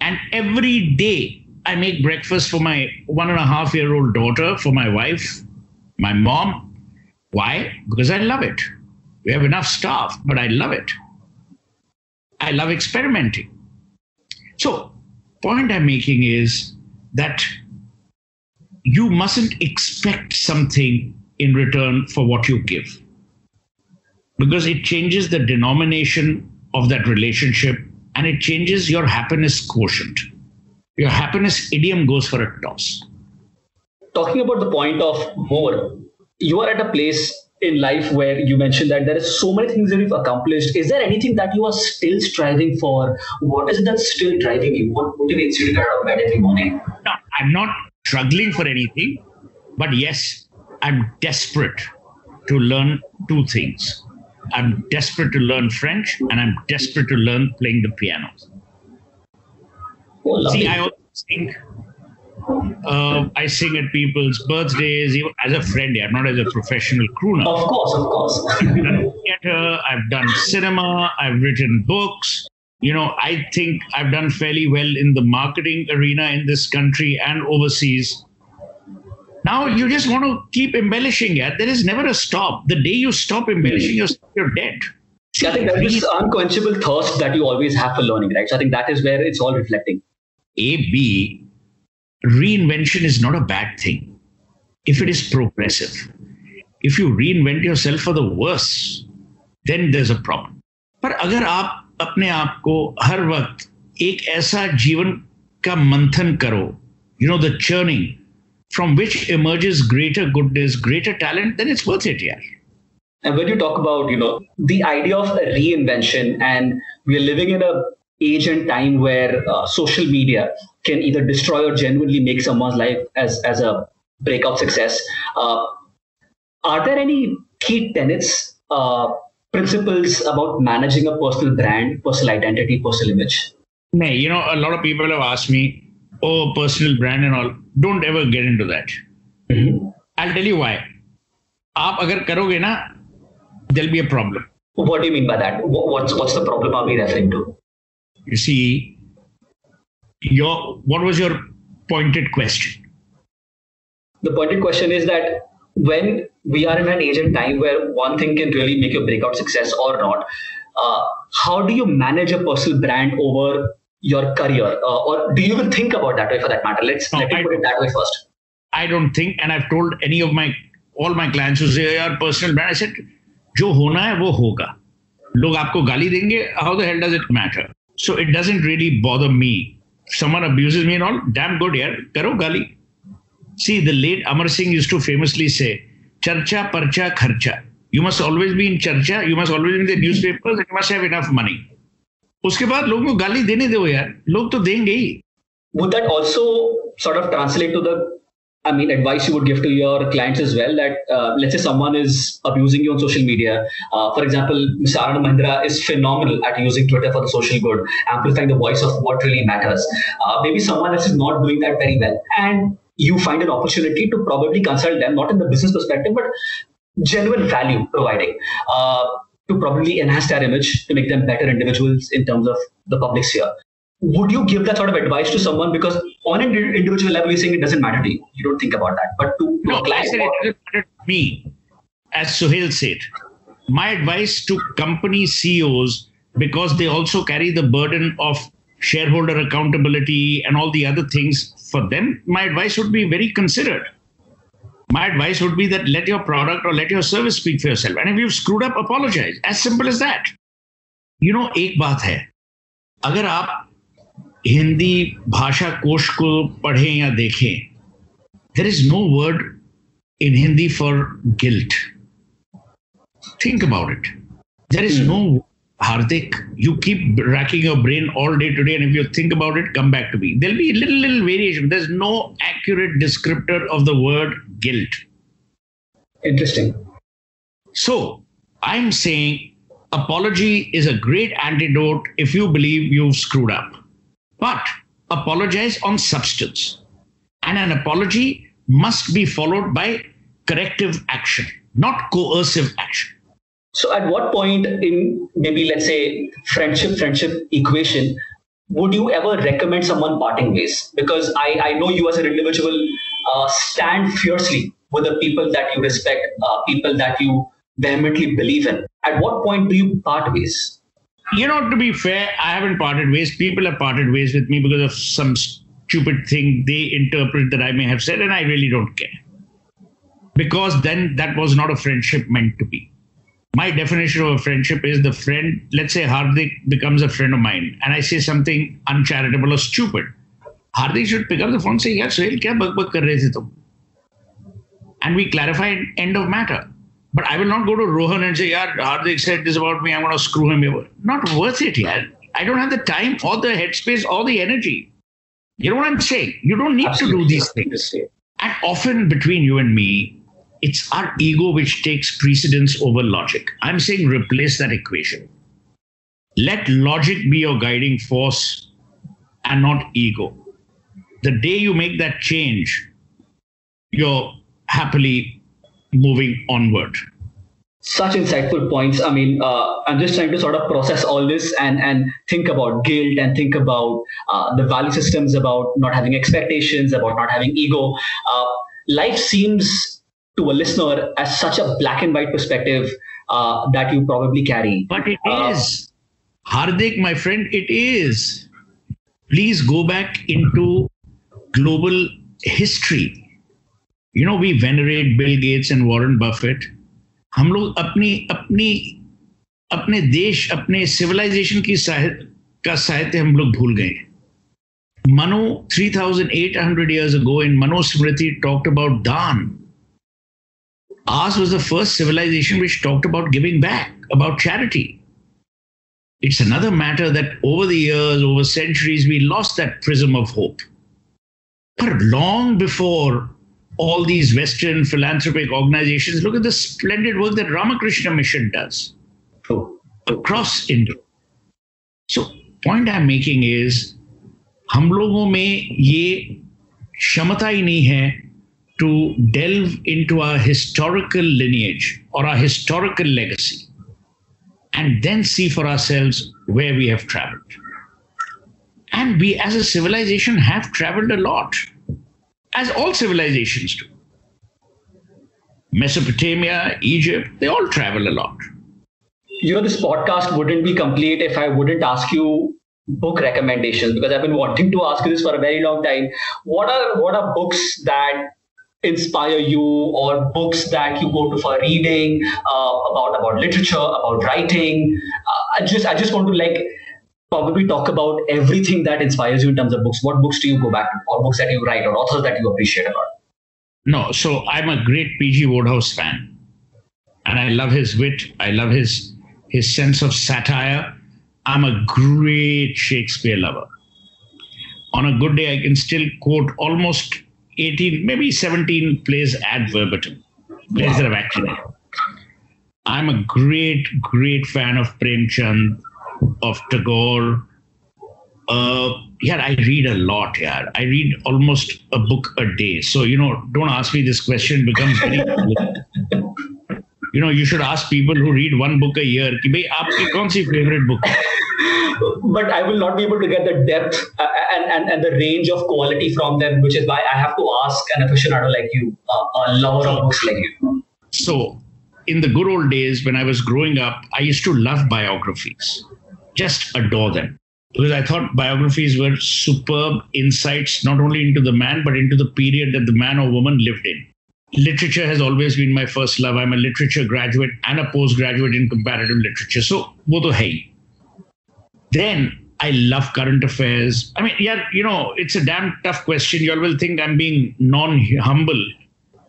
And every day I make breakfast for my one and a half year old daughter, for my wife, my mom. Why? Because I love it. We have enough staff, but I love it. I love experimenting. So, point I'm making is that you mustn't expect something in return for what you give, because it changes the denomination of that relationship and it changes your happiness quotient. Your happiness idiom goes for a toss. Talking about the point of more, you are at a place in life where you mentioned that there are so many things that you've accomplished. Is there anything that you are still striving for? What is that still driving you? What motivates you to get out of bed every morning? No, I'm not struggling for anything, but yes, I'm desperate to learn two things. I'm desperate to learn French and I'm desperate to learn playing the piano. Oh, See, I always think Uh, I sing at people's birthdays as a friend, I'm not as a professional crooner. Of course, of course. I've done theater, I've done cinema, I've written books. You know, I think I've done fairly well in the marketing arena in this country and overseas. Now you just want to keep embellishing it. There is never a stop. The day you stop embellishing yourself, you're dead. See, I think there's this unquenchable thirst that you always have for learning, right? So I think that is where it's all reflecting. A, B, reinvention is not a bad thing if it is progressive. If you reinvent yourself for the worse, then there's a problem. पर अगर आप अपने आप को हर वक्त एक ऐसा जीवन का मंथन करो, you know, the churning from which emerges greater goodness, greater talent, then it's worth it, yeah. And when you talk about, you know, the idea of a reinvention, and we are living in a age and time where uh, social media can either destroy or genuinely make someone's life as, as a breakout success. Uh, are there any key tenets, uh, principles about managing a personal brand, personal identity, personal image? No, you know, a lot of people have asked me, oh, personal brand and all. Don't ever get into that. Mm-hmm. I'll tell you why. Aap agar karoge na, there'll be a problem. What do you mean by that? What's, what's the problem are we referring to? You see, your what was your pointed question? The pointed question is that when we are in an age and time where one thing can really make a breakout success or not, uh, how do you manage a personal brand over your career? Uh, or do you even think about that way for that matter? Let's no, let me put it that way first. I don't think, and I've told any of my, all my clients who say, your personal brand, I said, jo hona hai, wo hoga. Log aapko gali denge, how the hell does it matter? So it doesn't really bother me. Someone abuses me and all, damn good, yaar, karo gali. See, the late Amar Singh used to famously say, charcha, parcha, kharcha. You must always be in charcha, you must always be in the newspapers, and you must have enough money. Uske baad logon ko gali dene do yaar, log to denge hi. Would that also sort of translate to the, I mean, advice you would give to your clients as well, that uh, let's say someone is abusing you on social media. Uh, for example, Miz Arana Mahindra is phenomenal at using Twitter for the social good, amplifying the voice of what really matters. Uh, maybe someone else is not doing that very well. And you find an opportunity to probably consult them, not in the business perspective, but genuine value providing uh, to probably enhance their image, to make them better individuals in terms of the public sphere. Would you give that sort of advice to someone? Because on an individual level, you're saying it doesn't matter to you. You don't think about that. But to no, I said it doesn't matter to me, as Suhel said. My advice to company C E Os, because they also carry the burden of shareholder accountability and all the other things for them, my advice would be very considered. My advice would be that let your product or let your service speak for yourself. And if you've screwed up, apologize. As simple as that. You know, ek baat hai. Agar aap Hindi Bhasha Kosh ko padhe ya dekhe. There is no word in Hindi for guilt. Think about it. There is no Hardik. You keep racking your brain all day today, and if you think about it, come back to me. There'll be a little, little variation. There's no accurate descriptor of the word guilt. Interesting. So I'm saying apology is a great antidote if you believe you've screwed up. But apologize on substance. And an apology must be followed by corrective action, not coercive action. So at what point in maybe, let's say, friendship, friendship equation, would you ever recommend someone parting ways? Because I, I know you as an individual uh, stand fiercely with the people that you respect, uh, people that you vehemently believe in. At what point do you part ways? You know, to be fair, I haven't parted ways. People have parted ways with me because of some stupid thing they interpret that I may have said, and I really don't care. Because then that was not a friendship meant to be. My definition of a friendship is the friend, let's say Hardik becomes a friend of mine, and I say something uncharitable or stupid. Hardik should pick up the phone and say, yeah, Suhel, kya bak bak kar rahe the tum? And we clarify an end of matter. But I will not go to Rohan and say, yeah, Hardik said this about me, I'm going to screw him over. Not worth it, yaar. I don't have the time or the headspace or the energy. You know what I'm saying? You don't need Absolutely. to do these things. And often between you and me, it's our ego which takes precedence over logic. I'm saying replace that equation. Let logic be your guiding force and not ego. The day you make that change, you're happily moving onward. Such insightful points. I mean, uh, I'm just trying to sort of process all this and, and think about guilt and think about uh, the value systems, about not having expectations, about not having ego. Uh, life seems to a listener as such a black and white perspective uh, that you probably carry. But it uh, is. Hardik, my friend, it is. Please go back into global history. You know, we venerate Bill Gates and Warren Buffett. हम लोग अपनी अपनी अपने देश अपने civilisation की साहित्य का साहित्य हम लोग भूल गए. Manu three thousand eight hundred years ago in Manusmriti talked about daan. Ours was the first civilization which talked about giving back, about charity. It's another matter that over the years, over centuries, we lost that prism of hope. But long before all these Western philanthropic organizations, look at the splendid work that Ramakrishna Mission does across India. So, point I'm making is, हम लोगों में ये क्षमता ही नहीं है to delve into our historical lineage or our historical legacy and then see for ourselves where we have traveled. And we as a civilization have traveled a lot, as all civilizations do. Mesopotamia, Egypt, they all travel a lot. You know, this podcast wouldn't be complete if I wouldn't ask you book recommendations, because I've been wanting to ask you this for a very long time. What are, what are books that inspire you, or books that you go to for reading, uh, about, about literature, about writing? Uh, I just, I just want to like, probably talk about everything that inspires you in terms of books. What books do you go back to, or books that you write, or authors that you appreciate a lot? No, so I'm a great P G Wodehouse fan, and I love his wit. I love his his sense of satire. I'm a great Shakespeare lover. On a good day, I can still quote almost eighteen, maybe seventeen plays ad verbatim, plays wow. that have actually. I'm a great, great fan of Premchand, of Tagore. Uh, yeah, I read a lot. Yeah, I read almost a book a day. So, you know, don't ask me this question, becomes very you know, you should ask people who read one book a year, ki bhai aapki kaun si favorite book? But I will not be able to get the depth uh, and, and, and the range of quality from them, which is why I have to ask an aficionado like you, uh, a lover of books like you. So, in the good old days when I was growing up, I used to love biographies. Just adore them, because I thought biographies were superb insights, not only into the man, but into the period that the man or woman lived in. Literature has always been my first love. I'm a literature graduate and a postgraduate in comparative literature. So, wo to hai. Then I love current affairs. I mean, yeah, you know, it's a damn tough question. You all will think I'm being non-humble,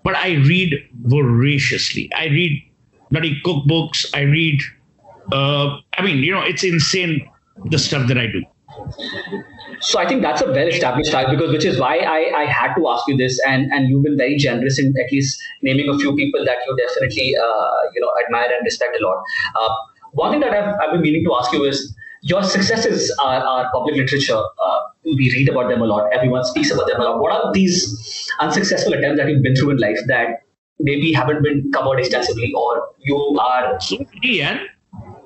but I read voraciously. I read bloody cookbooks. I read Uh, I mean, you know, it's insane, the stuff that I do. So I think that's a well-established style, because which is why I, I had to ask you this, and, and you've been very generous in at least naming a few people that you definitely uh, you know admire and respect a lot. Uh, one thing that I've, I've been meaning to ask you is, your successes are, are public literature. Uh, we read about them a lot. Everyone speaks about them a lot. What are these unsuccessful attempts that you've been through in life that maybe haven't been covered extensively, or you are... So many, yeah.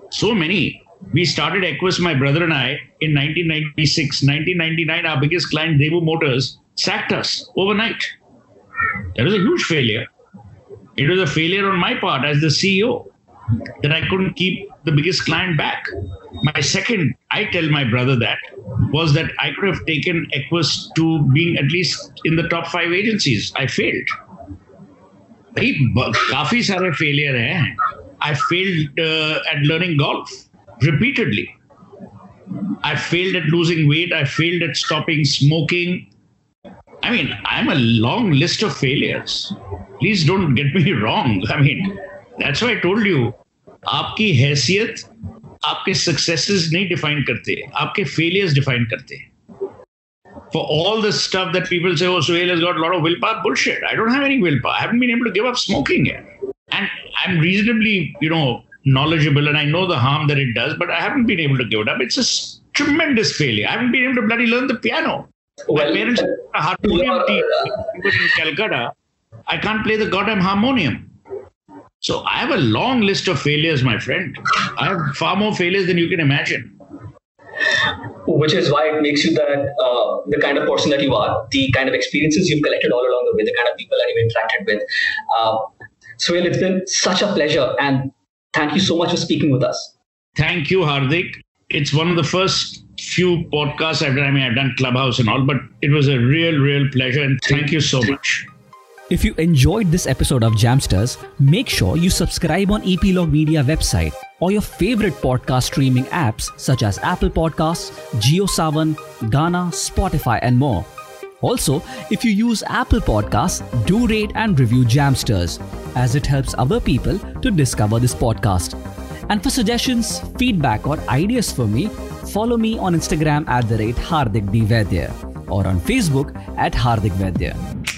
So many. We started Equus, my brother and I, in nineteen ninety-six. nineteen ninety-nine, our biggest client, Devo Motors, sacked us overnight. That was a huge failure. It was a failure on my part as the C E O that I couldn't keep the biggest client back. My second, I tell my brother that, was that I could have taken Equus to being at least in the top five agencies. I failed. Kafi sare failure hai. I failed uh, at learning golf repeatedly. I failed at losing weight. I failed at stopping smoking. I mean, I'm a long list of failures. Please don't get me wrong. I mean, that's why I told you, aapki haisiyat, aapke successes nahi define karte, aapke failures define karte. For all the stuff that people say, oh, Suhail has got a lot of willpower, bullshit. I don't have any willpower. I haven't been able to give up smoking yet. And I'm reasonably, you know, knowledgeable, and I know the harm that it does, but I haven't been able to give it up. It's a tremendous failure. I haven't been able to bloody learn the piano. Well, my parents are a harmonium teacher in Calcutta. I can't play the goddamn harmonium. So I have a long list of failures, my friend. I have far more failures than you can imagine. Which is why it makes you that uh, the kind of person that you are, the kind of experiences you've collected all along the way, the kind of people that you've interacted with. Uh, Suhail, it's been such a pleasure, and thank you so much for speaking with us. Thank you, Hardik. It's one of the first few podcasts I've done. I mean, I've done Clubhouse and all, but it was a real, real pleasure, and thank you so much. If you enjoyed this episode of Jamsters, make sure you subscribe on Epilogue Media website or your favorite podcast streaming apps such as Apple Podcasts, JioSaavn, Gaana, Spotify and more. Also, if you use Apple Podcasts, do rate and review Jamsters, as it helps other people to discover this podcast. And for suggestions, feedback or ideas for me, follow me on Instagram at the rate Hardik D Vaidya or on Facebook at Hardik Vaidya.